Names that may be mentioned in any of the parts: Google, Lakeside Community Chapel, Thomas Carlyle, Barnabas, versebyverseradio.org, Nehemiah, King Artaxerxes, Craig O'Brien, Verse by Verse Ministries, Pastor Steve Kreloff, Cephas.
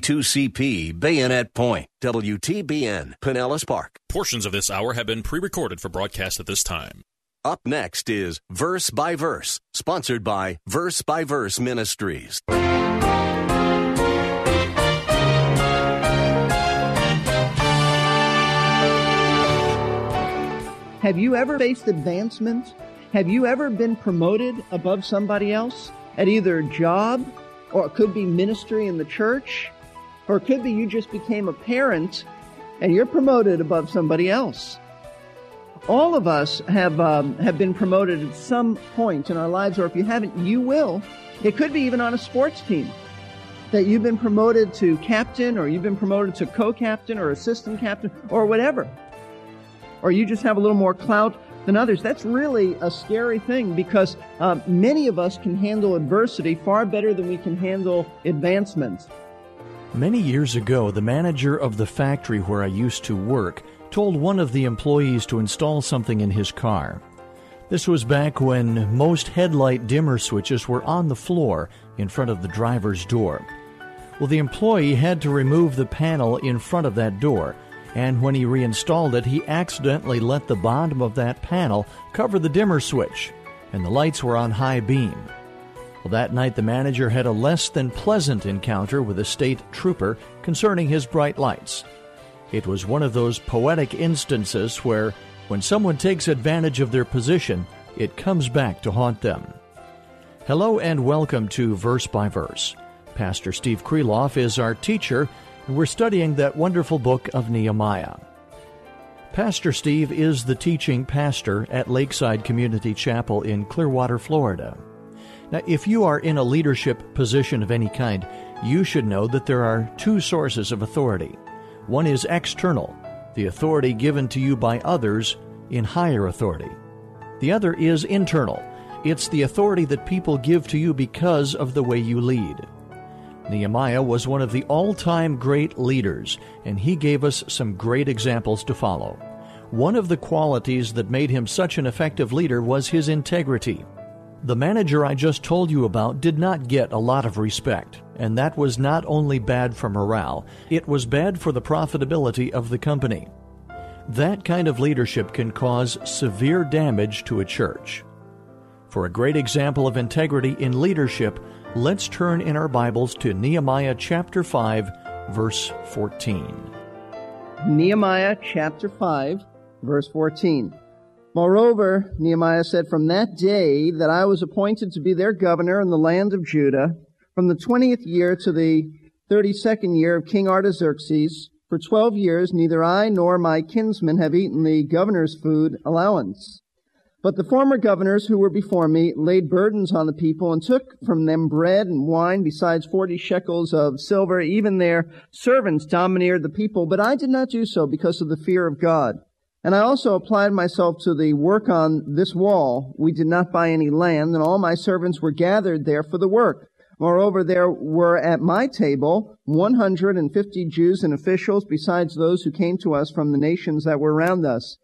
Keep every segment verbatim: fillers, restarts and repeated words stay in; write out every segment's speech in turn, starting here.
two C P, Bayonet Point, W T B N, Pinellas Park. Portions of this hour have been pre-recorded for broadcast at this time. Up next is Verse by Verse, sponsored by Verse by Verse Ministries. Have you ever faced advancement? Have you ever been promoted above somebody else at either job, or it could be ministry in the church? Or it could be you just became a parent and you're promoted above somebody else. All of us have um, have been promoted at some point in our lives, or if you haven't, you will. It could be even on a sports team that you've been promoted to captain, or you've been promoted to co-captain or assistant captain or whatever. Or you just have a little more clout than others. That's really a scary thing, because um, many of us can handle adversity far better than we can handle advancement. Many years ago, the manager of the factory where I used to work told one of the employees to install something in his car. This was back when most headlight dimmer switches were on the floor in front of the driver's door. Well, the employee had to remove the panel in front of that door, and when he reinstalled it, he accidentally let the bottom of that panel cover the dimmer switch, and the lights were on high beam. Well, that night, the manager had a less than pleasant encounter with a state trooper concerning his bright lights. It was one of those poetic instances where, when someone takes advantage of their position, it comes back to haunt them. Hello and welcome to Verse by Verse. Pastor Steve Kreloff is our teacher, and we're studying that wonderful book of Nehemiah. Pastor Steve is the teaching pastor at Lakeside Community Chapel in Clearwater, Florida. Now, if you are in a leadership position of any kind, you should know that there are two sources of authority. One is external, the authority given to you by others in higher authority. The other is internal. It's the authority that people give to you because of the way you lead. Nehemiah was one of the all-time great leaders, and he gave us some great examples to follow. One of the qualities that made him such an effective leader was his integrity. The manager I just told you about did not get a lot of respect, and that was not only bad for morale, it was bad for the profitability of the company. That kind of leadership can cause severe damage to a church. For a great example of integrity in leadership, let's turn in our Bibles to Nehemiah chapter five, verse fourteen. Nehemiah chapter five, verse fourteen. Moreover, Nehemiah said, from that day that I was appointed to be their governor in the land of Judah, from the twentieth year to the thirty-second year of King Artaxerxes, for twelve years neither I nor my kinsmen have eaten the governor's food allowance. But the former governors who were before me laid burdens on the people and took from them bread and wine, besides forty shekels of silver. Even their servants domineered the people, but I did not do so because of the fear of God. And I also applied myself to the work on this wall. We did not buy any land, and all my servants were gathered there for the work. Moreover, there were at my table one hundred fifty Jews and officials, besides those who came to us from the nations that were around us.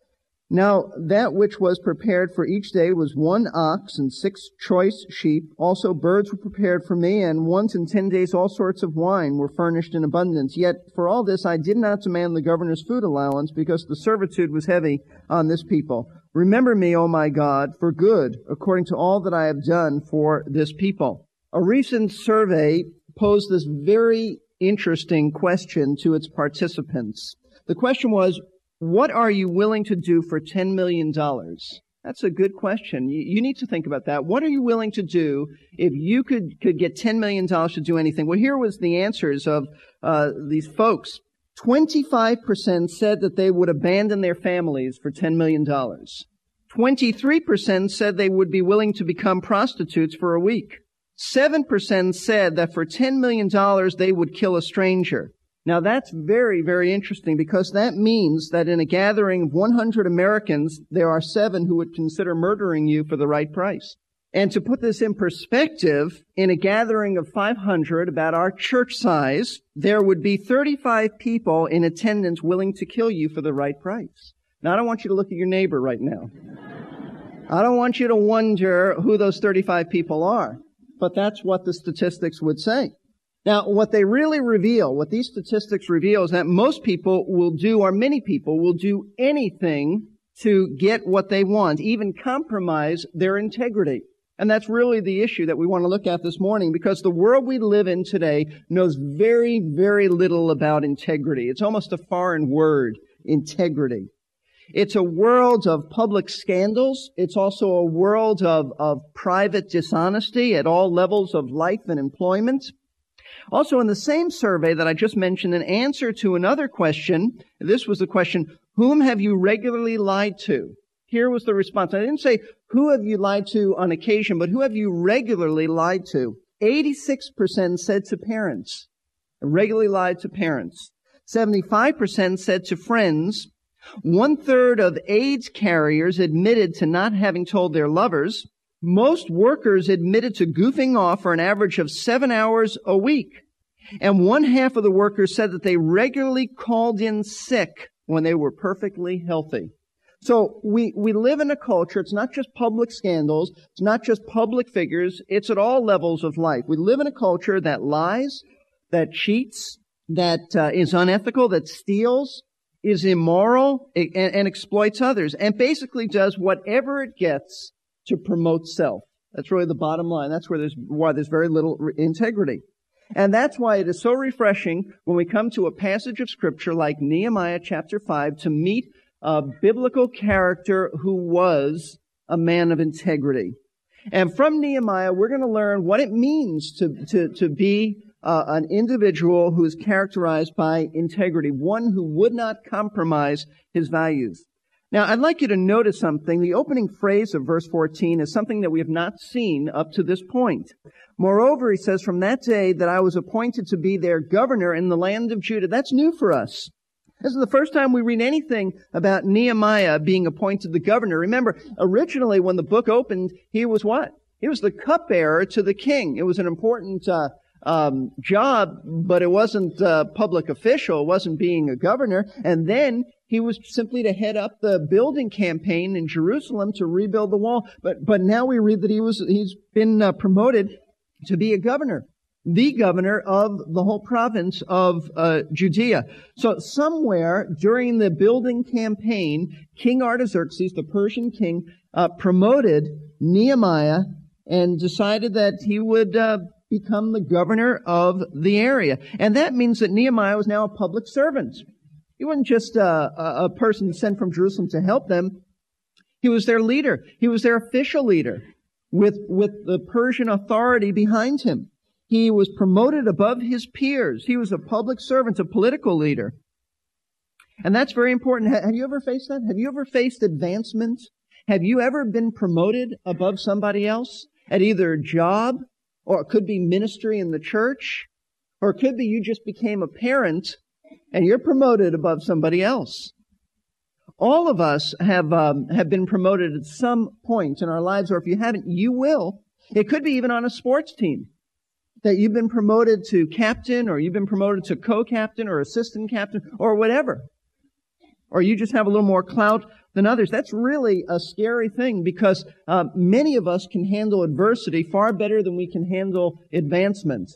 Now that which was prepared for each day was one ox and six choice sheep. Also birds were prepared for me, and once in ten days all sorts of wine were furnished in abundance. Yet for all this I did not demand the governor's food allowance, because the servitude was heavy on this people. Remember me, O my God, for good, according to all that I have done for this people. A recent survey posed this very interesting question to its participants. The question was, what are you willing to do for ten million dollars? That's a good question. You, you need to think about that. What are you willing to do if you could, could get ten million dollars to do anything? Well, here was the answers of uh, these folks. twenty-five percent said that they would abandon their families for ten million dollars. twenty-three percent said they would be willing to become prostitutes for a week. seven percent said that for ten million dollars they would kill a stranger. Now, that's very, very interesting, because that means that in a gathering of one hundred Americans, there are seven who would consider murdering you for the right price. And to put this in perspective, in a gathering of five hundred, about our church size, there would be thirty-five people in attendance willing to kill you for the right price. Now, I don't want you to look at your neighbor right now. I don't want you to wonder who those thirty-five people are, but that's what the statistics would say. Now, what they really reveal, what these statistics reveal, is that most people will do, or many people will do anything to get what they want, even compromise their integrity. And that's really the issue that we want to look at this morning, because the world we live in today knows very, very little about integrity. It's almost a foreign word, integrity. It's a world of public scandals. It's also a world of, of private dishonesty at all levels of life and employment. Also, in the same survey that I just mentioned, an answer to another question, this was the question, whom have you regularly lied to? Here was the response. I didn't say, who have you lied to on occasion, but who have you regularly lied to? eighty-six percent said to parents, regularly lied to parents. seventy-five percent said to friends. One-third of AIDS carriers admitted to not having told their lovers. Most workers admitted to goofing off for an average of seven hours a week. And one half of the workers said that they regularly called in sick when they were perfectly healthy. So we, we live in a culture, it's not just public scandals, it's not just public figures, it's at all levels of life. We live in a culture that lies, that cheats, that uh, is unethical, that steals, is immoral, and, and exploits others, and basically does whatever it gets to promote self. That's really the bottom line. That's where there's why there's very little integrity. And that's why it is so refreshing when we come to a passage of Scripture like Nehemiah chapter five to meet a biblical character who was a man of integrity. And from Nehemiah, we're going to learn what it means to, to, to be uh, an individual who is characterized by integrity, one who would not compromise his values. Now, I'd like you to notice something. The opening phrase of verse fourteen is something that we have not seen up to this point. Moreover, he says, from that day that I was appointed to be their governor in the land of Judah. That's new for us. This is the first time we read anything about Nehemiah being appointed the governor. Remember, originally when the book opened, he was what? He was the cupbearer to the king. It was an important uh, Um, job, but it wasn't uh, public official, it wasn't being a governor. And then he was simply to head up the building campaign in Jerusalem to rebuild the wall. But but now we read that he was he's been uh, promoted to be a governor, the governor of the whole province of uh, Judea. So somewhere during the building campaign, King Artaxerxes, the Persian king, uh, promoted Nehemiah and decided that he would Uh, become the governor of the area. And that means that Nehemiah was now a public servant. He wasn't just a, a, a person sent from Jerusalem to help them. He was their leader. He was their official leader with, with the Persian authority behind him. He was promoted above his peers. He was a public servant, a political leader. And that's very important. Have you ever faced that? Have you ever faced advancement? Have you ever been promoted above somebody else at either a job, or it could be ministry in the church, or it could be you just became a parent and you're promoted above somebody else? All of us have um, have been promoted at some point in our lives, or if you haven't, you will. It could be even on a sports team that you've been promoted to captain, or you've been promoted to co-captain or assistant captain or whatever. Or you just have a little more clout than others. That's really a scary thing, because uh, many of us can handle adversity far better than we can handle advancement.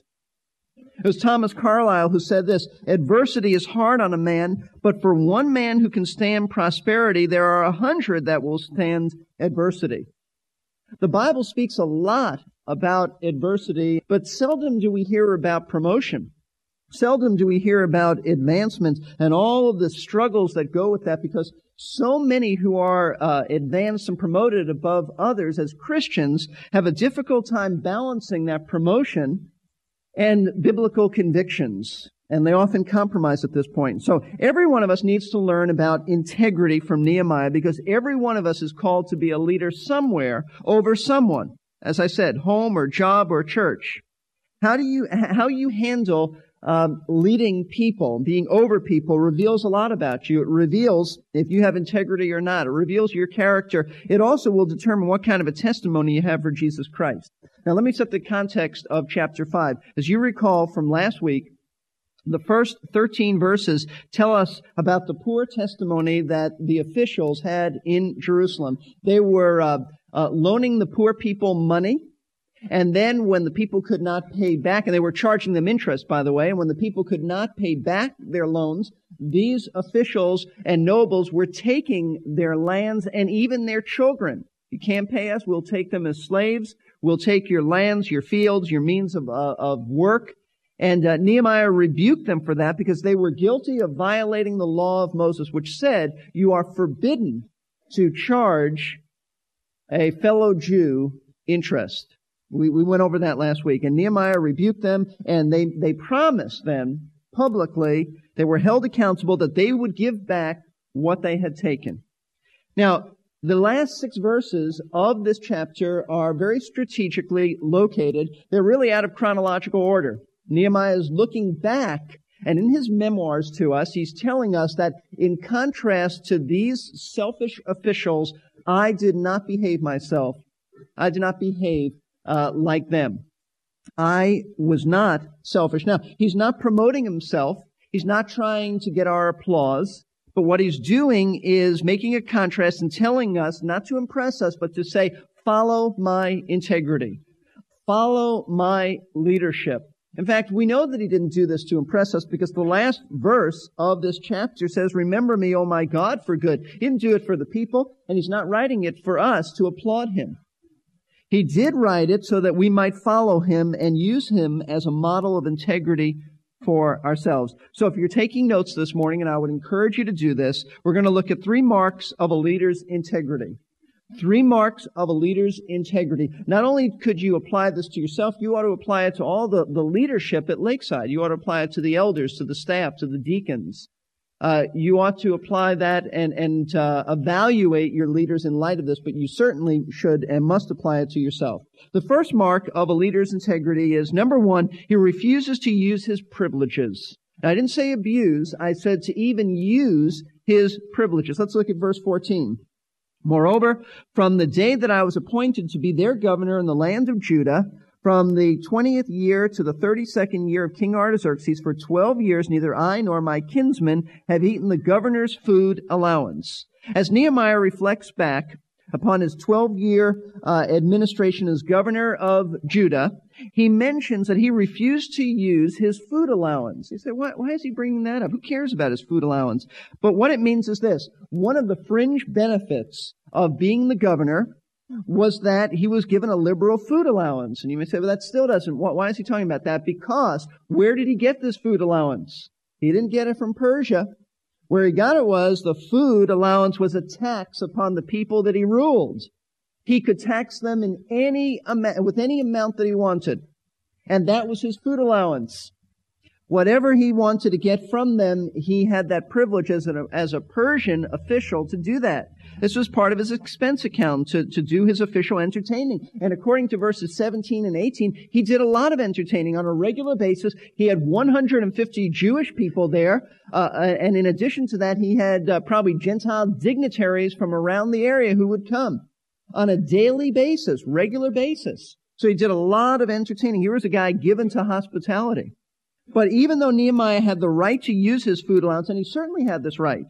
It was Thomas Carlyle who said this: adversity is hard on a man, but for one man who can stand prosperity, there are a hundred that will stand adversity. The Bible speaks a lot about adversity, but seldom do we hear about promotion. Seldom do we hear about advancements and all of the struggles that go with that, because so many who are uh, advanced and promoted above others as Christians have a difficult time balancing that promotion and biblical convictions, and they often compromise at this point. So every one of us needs to learn about integrity from Nehemiah, because every one of us is called to be a leader somewhere over someone. as I said, home or job or church. How do you, how you handle um, leading people, being over people, reveals a lot about you. It reveals if you have integrity or not. It reveals your character. It also will determine what kind of a testimony you have for Jesus Christ. Now, let me set the context of chapter five. As you recall from last week, the first thirteen verses tell us about the poor testimony that the officials had in Jerusalem. They were uh, uh, loaning the poor people money, and then when the people could not pay back, and they were charging them interest, by the way, and when the people could not pay back their loans, these officials and nobles were taking their lands and even their children. You can't pay us, we'll take them as slaves. We'll take your lands, your fields, your means of uh, of work. And uh, Nehemiah rebuked them for that because they were guilty of violating the law of Moses, which said you are forbidden to charge a fellow Jew interest. We we went over that last week. And Nehemiah rebuked them, and they, they promised them publicly, they were held accountable, that they would give back what they had taken. Now, the last six verses of this chapter are very strategically located. They're really out of chronological order. Nehemiah is looking back, and in his memoirs to us, he's telling us that in contrast to these selfish officials, I did not behave myself. I did not behave uh, like them. I was not selfish. Now, he's not promoting himself. He's not trying to get our applause. But what he's doing is making a contrast and telling us not to impress us, but to say, follow my integrity. Follow my leadership. In fact, we know that he didn't do this to impress us because the last verse of this chapter says, remember me, O my God, for good. He didn't do it for the people, and he's not writing it for us to applaud him. He did write it so that we might follow him and use him as a model of integrity for ourselves. So if you're taking notes this morning, and I would encourage you to do this, we're going to look at three marks of a leader's integrity. Three marks of a leader's integrity. Not only could you apply this to yourself, you ought to apply it to all the, the leadership at Lakeside. You ought to apply it to the elders, to the staff, to the deacons. Uh, you ought to apply that and, and uh, evaluate your leaders in light of this, but you certainly should and must apply it to yourself. The first mark of a leader's integrity is, number one, he refuses to use his privileges. Now, I didn't say abuse. I said to even use his privileges. Let's look at verse fourteen. Moreover, from the day that I was appointed to be their governor in the land of Judah, from the twentieth year to the thirty-second year of King Artaxerxes, for twelve years, neither I nor my kinsmen have eaten the governor's food allowance. As Nehemiah reflects back upon his twelve-year uh, administration as governor of Judah, he mentions that he refused to use his food allowance. He said, why, why is he bringing that up? Who cares about his food allowance? But what it means is this. One of the fringe benefits of being the governor was that he was given a liberal food allowance. And you may say, well, that still doesn't. Why is he talking about that? Because where did he get this food allowance? He didn't get it from Persia. Where he got it was the food allowance was a tax upon the people that he ruled. He could tax them in any amount, with any amount that he wanted. And that was his food allowance. Whatever he wanted to get from them, he had that privilege as a, as a Persian official to do that. This was part of his expense account to, to do his official entertaining. And according to verses seventeen and eighteen, he did a lot of entertaining on a regular basis. He had one hundred fifty Jewish people there. Uh, and in addition to that, he had uh, probably Gentile dignitaries from around the area who would come on a daily basis, regular basis. So he did a lot of entertaining. Here was a guy given to hospitality. But even though Nehemiah had the right to use his food allowance, and he certainly had this right,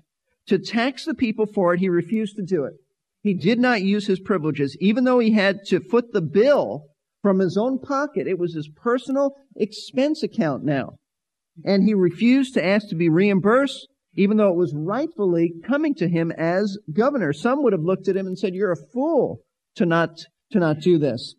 to tax the people for it, he refused to do it. He did not use his privileges. Even though he had to foot the bill from his own pocket, it was his personal expense account now. And he refused to ask to be reimbursed, even though it was rightfully coming to him as governor. Some would have looked at him and said, you're a fool to not, to not do this.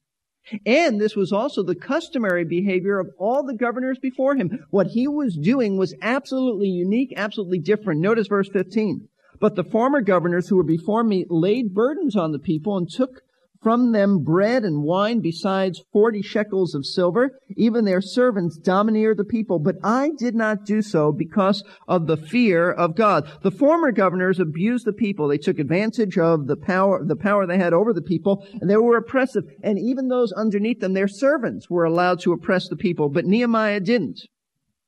And this was also the customary behavior of all the governors before him. What he was doing was absolutely unique, absolutely different. Notice verse fifteen. But the former governors who were before me laid burdens on the people and took from them bread and wine, besides forty shekels of silver. Even their servants domineered the people, but I did not do so because of the fear of God. The former governors abused the people. They took advantage of the power, the power they had over the people, and they were oppressive. And even those underneath them, their servants, were allowed to oppress the people. But Nehemiah didn't.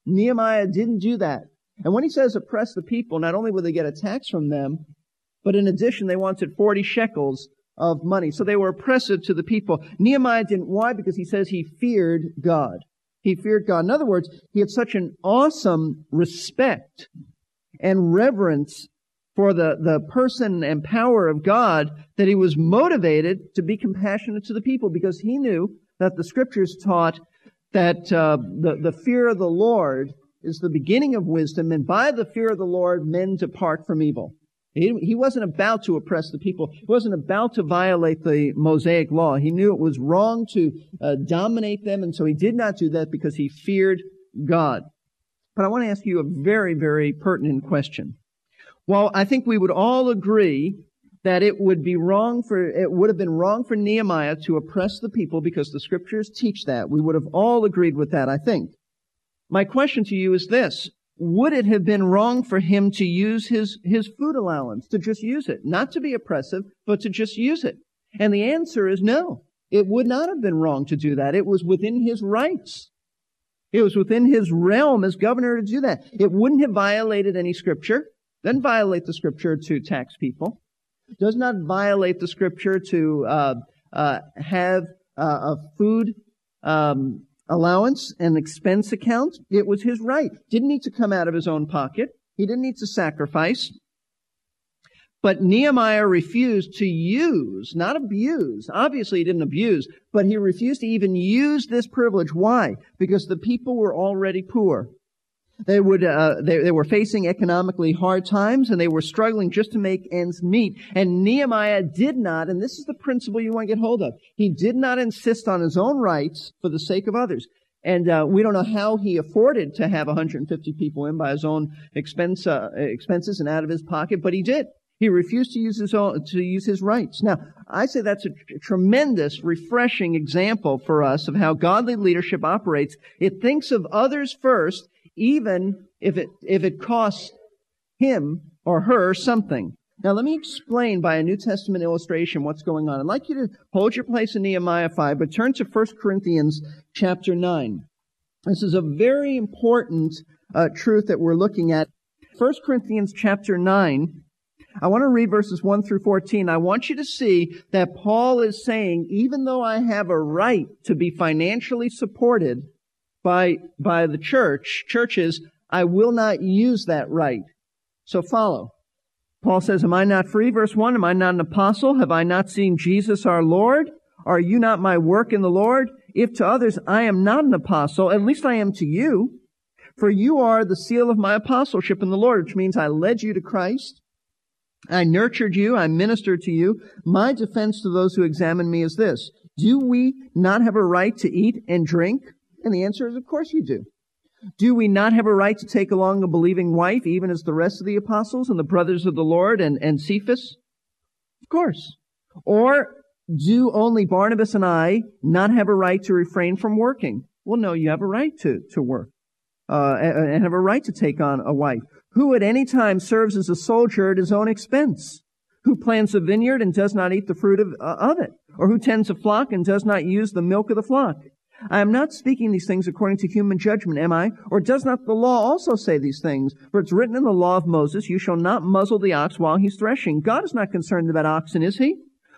Nehemiah didn't do that. And when he says oppress the people, not only would they get a tax from them, but in addition, they wanted forty shekels of money. So they were oppressive to the people. Nehemiah didn't. Why? Because he says he feared God. He feared God. In other words, he had such an awesome respect and reverence for the, the person and power of God that he was motivated to be compassionate to the people, because he knew that the Scriptures taught that uh, the, the fear of the Lord is the beginning of wisdom, and by the fear of the Lord, men depart from evil. He, he wasn't about to oppress the people. He wasn't about to violate the Mosaic law. He knew it was wrong to uh, dominate them, and so he did not do that because he feared God. But I want to ask you a very, very pertinent question. While I think we would all agree that it would be wrong for, it would have been wrong for Nehemiah to oppress the people because the Scriptures teach that. We would have all agreed with that, I think. My question to you is this. Would it have been wrong for him to use his, his food allowance, to just use it, not to be oppressive, but to just use it? And the answer is no. It would not have been wrong to do that. It was within his rights. It was within his realm as governor to do that. It wouldn't have violated any Scripture. Doesn't violate the Scripture to tax people. Does not violate the Scripture to uh, uh, have uh, a food um allowance and expense account. It was his right. Didn't need to come out of his own pocket. He didn't need to sacrifice. But Nehemiah refused to use, not abuse. Obviously, he didn't abuse, but he refused to even use this privilege. Why? Because the people were already poor. They would, uh, they, they were facing economically hard times, and they were struggling just to make ends meet. And Nehemiah did not, and this is the principle you want to get hold of, he did not insist on his own rights for the sake of others. And uh, we don't know how he afforded to have one hundred fifty people in by his own expense, uh, expenses and out of his pocket, but he did. He refused to use his own, to use his rights. Now, I say that's a tr- tremendous, refreshing example for us of how godly leadership operates. It thinks of others first, even if it if it costs him or her something. Now, let me explain by a New Testament illustration what's going on. I'd like you to hold your place in Nehemiah five, but turn to First Corinthians chapter nine. This is a very important uh, truth that we're looking at. First Corinthians chapter nine. I want to read verses one through fourteen. I want you to see that Paul is saying, even though I have a right to be financially supported by by the church, churches, I will not use that right. So follow. Paul says, am I not free? Verse one, am I not an apostle? Have I not seen Jesus our Lord? Are you not my work in the Lord? If to others I am not an apostle, at least I am to you. For you are the seal of my apostleship in the Lord, which means I led you to Christ. I nurtured you. I ministered to you. My defense to those who examine me is this. Do we not have a right to eat and drink? And the answer is, of course you do. Do we not have a right to take along a believing wife, even as the rest of the apostles and the brothers of the Lord and, and Cephas? Of course. Or do only Barnabas and I not have a right to refrain from working? Well, no, you have a right to, to work uh, and, and have a right to take on a wife. Who at any time serves as a soldier at his own expense? Who plants a vineyard and does not eat the fruit of, uh, of it? Or who tends a flock and does not use the milk of the flock? I am not speaking these things according to human judgment, am I? Or does not the law also say these things? For it's written in the law of Moses, you shall not muzzle the ox while he's threshing. God is not concerned about oxen, is he?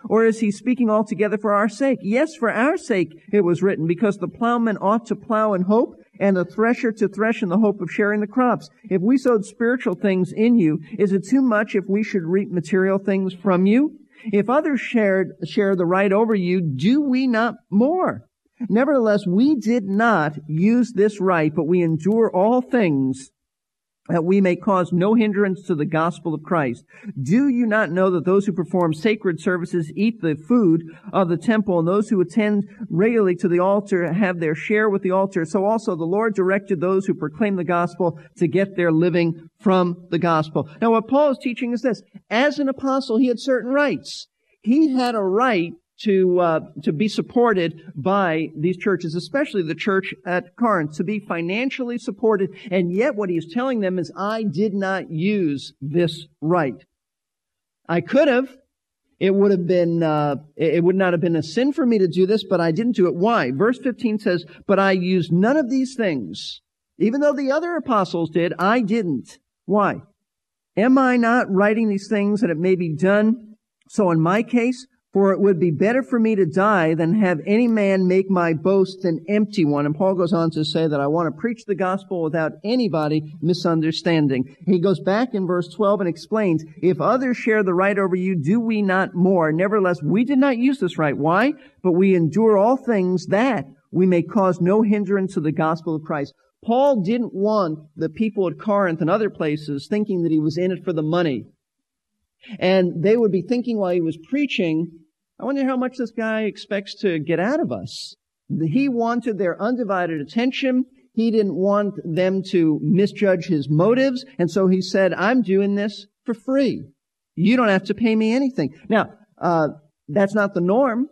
Or is he speaking altogether for our sake? Yes, for our sake it was written, because the plowman ought to plow in hope, and the thresher to thresh in the hope of sharing the crops. If we sowed spiritual things in you, is it too much if we should reap material things from you? If others shared, share the right over you, do we not more? Nevertheless, we did not use this right, but we endure all things that we may cause no hindrance to the gospel of Christ. Do you not know that those who perform sacred services eat the food of the temple, and those who attend regularly to the altar have their share with the altar? So also the Lord directed those who proclaim the gospel to get their living from the gospel. Now what Paul is teaching is this. As an apostle, he had certain rights. He had a right to uh, to be supported by these churches, especially the church at Corinth, to be financially supported. And yet what he's telling them is, I did not use this right. I could have. It would have been, uh, it would not have been a sin for me to do this, but I didn't do it. Why? Verse fifteen says, but I used none of these things. Even though the other apostles did, I didn't. Why? Am I not writing these things that it may be done? So in my case, for it would be better for me to die than have any man make my boast an empty one. And Paul goes on to say that I want to preach the gospel without anybody misunderstanding. He goes back in verse twelve and explains, if others share the right over you, do we not more? Nevertheless, we did not use this right. Why? But we endure all things that we may cause no hindrance to the gospel of Christ. Paul didn't want the people at Corinth and other places thinking that he was in it for the money. And they would be thinking while he was preaching, I wonder how much this guy expects to get out of us. He wanted their undivided attention. He didn't want them to misjudge his motives. And so he said, I'm doing this for free. You don't have to pay me anything. Now, uh, that's not the norm.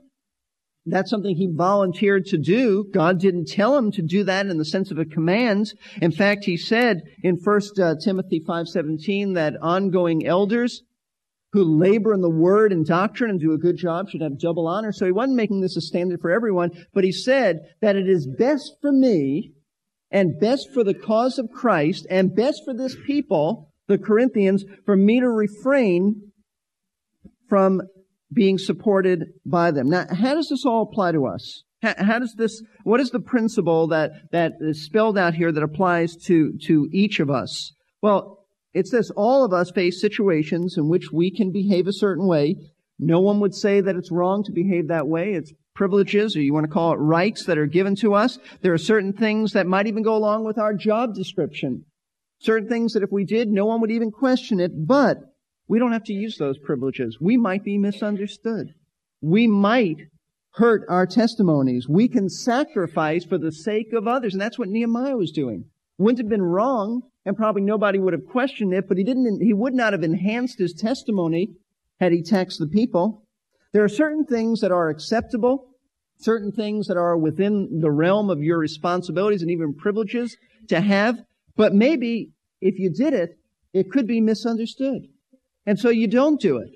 That's something he volunteered to do. God didn't tell him to do that in the sense of a command. In fact, he said in First Timothy five seventeen that ongoing elders who labor in the word and doctrine and do a good job should have double honor. So he wasn't making this a standard for everyone, but he said that it is best for me and best for the cause of Christ and best for this people, the Corinthians, for me to refrain from being supported by them. Now, how does this all apply to us? How, how does this, what is the principle that, that is spelled out here that applies to, to each of us? Well, it's this, all of us face situations in which we can behave a certain way. No one would say that it's wrong to behave that way. It's privileges, or you want to call it rights, that are given to us. There are certain things that might even go along with our job description. Certain things that if we did, no one would even question it, but we don't have to use those privileges. We might be misunderstood. We might hurt our testimonies. We can sacrifice for the sake of others, and that's what Nehemiah was doing. Wouldn't have been wrong, and probably nobody would have questioned it, but he didn't. He would not have enhanced his testimony had he taxed the people. There are certain things that are acceptable, certain things that are within the realm of your responsibilities and even privileges to have, but maybe if you did it, it could be misunderstood. And so you don't do it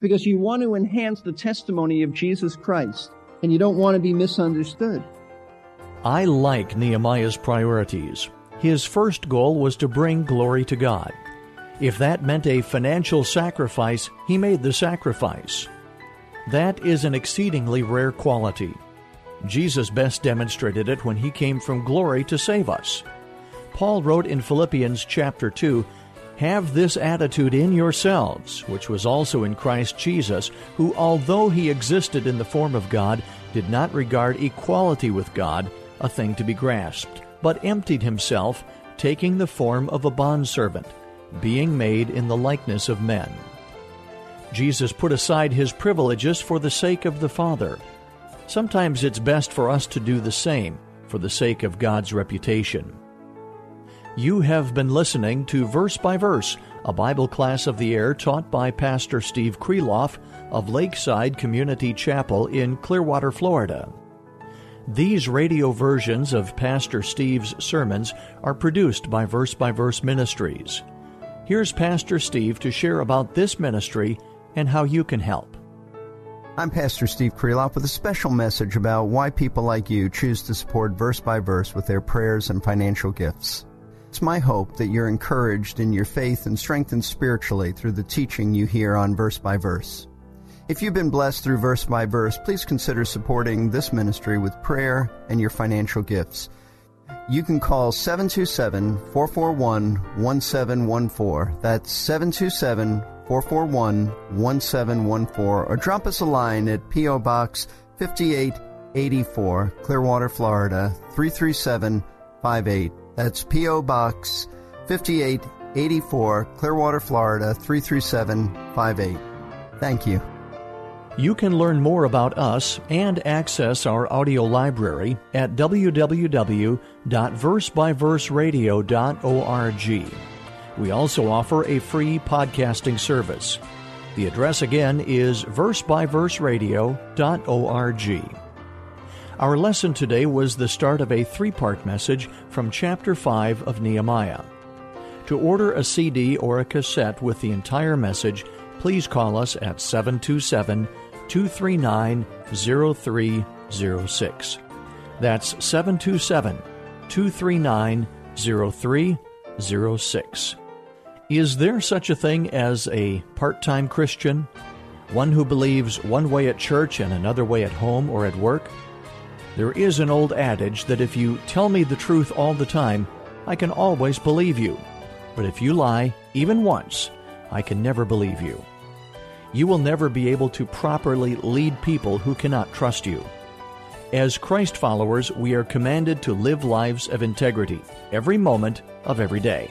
because you want to enhance the testimony of Jesus Christ, and you don't want to be misunderstood. I like Nehemiah's priorities. His first goal was to bring glory to God. If that meant a financial sacrifice, he made the sacrifice. That is an exceedingly rare quality. Jesus best demonstrated it when he came from glory to save us. Paul wrote in Philippians chapter two, have this attitude in yourselves, which was also in Christ Jesus, who, although he existed in the form of God, did not regard equality with God a thing to be grasped, but emptied himself, taking the form of a bondservant, being made in the likeness of men. Jesus put aside his privileges for the sake of the Father. Sometimes it's best for us to do the same for the sake of God's reputation. You have been listening to Verse by Verse, a Bible class of the air taught by Pastor Steve Kreloff of Lakeside Community Chapel in Clearwater, Florida. These radio versions of Pastor Steve's sermons are produced by Verse by Verse Ministries. Here's Pastor Steve to share about this ministry and how you can help. I'm Pastor Steve Kreloff with a special message about why people like you choose to support Verse by Verse with their prayers and financial gifts. It's my hope that you're encouraged in your faith and strengthened spiritually through the teaching you hear on Verse by Verse. If you've been blessed through Verse by Verse, please consider supporting this ministry with prayer and your financial gifts. You can call seven two seven, four four one, one seven one four. That's seven two seven, four four one, one seven one four. Or drop us a line at P O. Box fifty-eight eighty-four, Clearwater, Florida, three three seven five eight. That's P O. Box fifty-eight eighty-four, Clearwater, Florida, three three seven five eight. Thank you. You can learn more about us and access our audio library at w w w dot verse by verse radio dot org. We also offer a free podcasting service. The address again is verse by verse radio dot org. Our lesson today was the start of a three-part message from chapter five of Nehemiah. To order a C D or a cassette with the entire message, please call us at seven two seven, two three nine, zero three zero six. That's seven two seven, two three nine, zero three zero six. Is there such a thing as a part-time Christian? One who believes one way at church and another way at home or at work? There is an old adage that if you tell me the truth all the time, I can always believe you. But if you lie, even once, I can never believe you. You will never be able to properly lead people who cannot trust you. As Christ followers, we are commanded to live lives of integrity every moment of every day.